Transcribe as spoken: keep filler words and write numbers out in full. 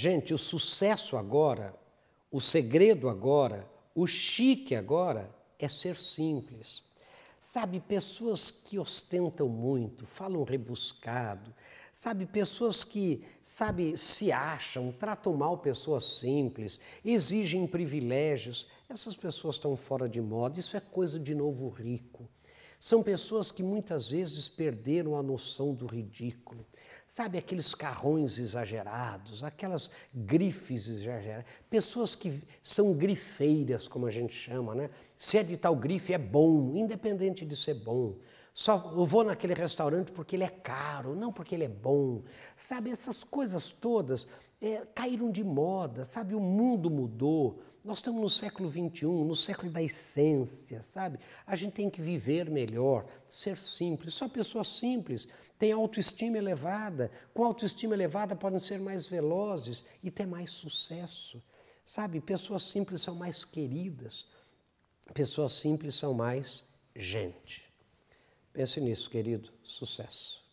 Gente, o sucesso agora, o segredo agora, o chique agora é ser simples. Sabe, pessoas que ostentam muito, falam rebuscado, sabe, pessoas que, sabe, se acham, tratam mal pessoas simples, exigem privilégios, essas pessoas estão fora de moda, isso é coisa de novo rico. São pessoas que muitas vezes perderam a noção do ridículo. Sabe, aqueles carrões exagerados, aquelas grifes exageradas. Pessoas que são grifeiras, como a gente chama, né? Se é de tal grife, é bom, independente de ser bom. Só eu vou naquele restaurante porque ele é caro, não porque ele é bom. Sabe, essas coisas todas é, caíram de moda, sabe? O mundo mudou. Nós estamos no século vinte e um, no século da essência, sabe? A gente tem que viver melhor, ser simples. Só pessoas simples têm autoestima elevada. Com autoestima elevada podem ser mais velozes e ter mais sucesso, sabe? Pessoas simples são mais queridas. Pessoas simples são mais gente. Pense nisso, querido. Sucesso.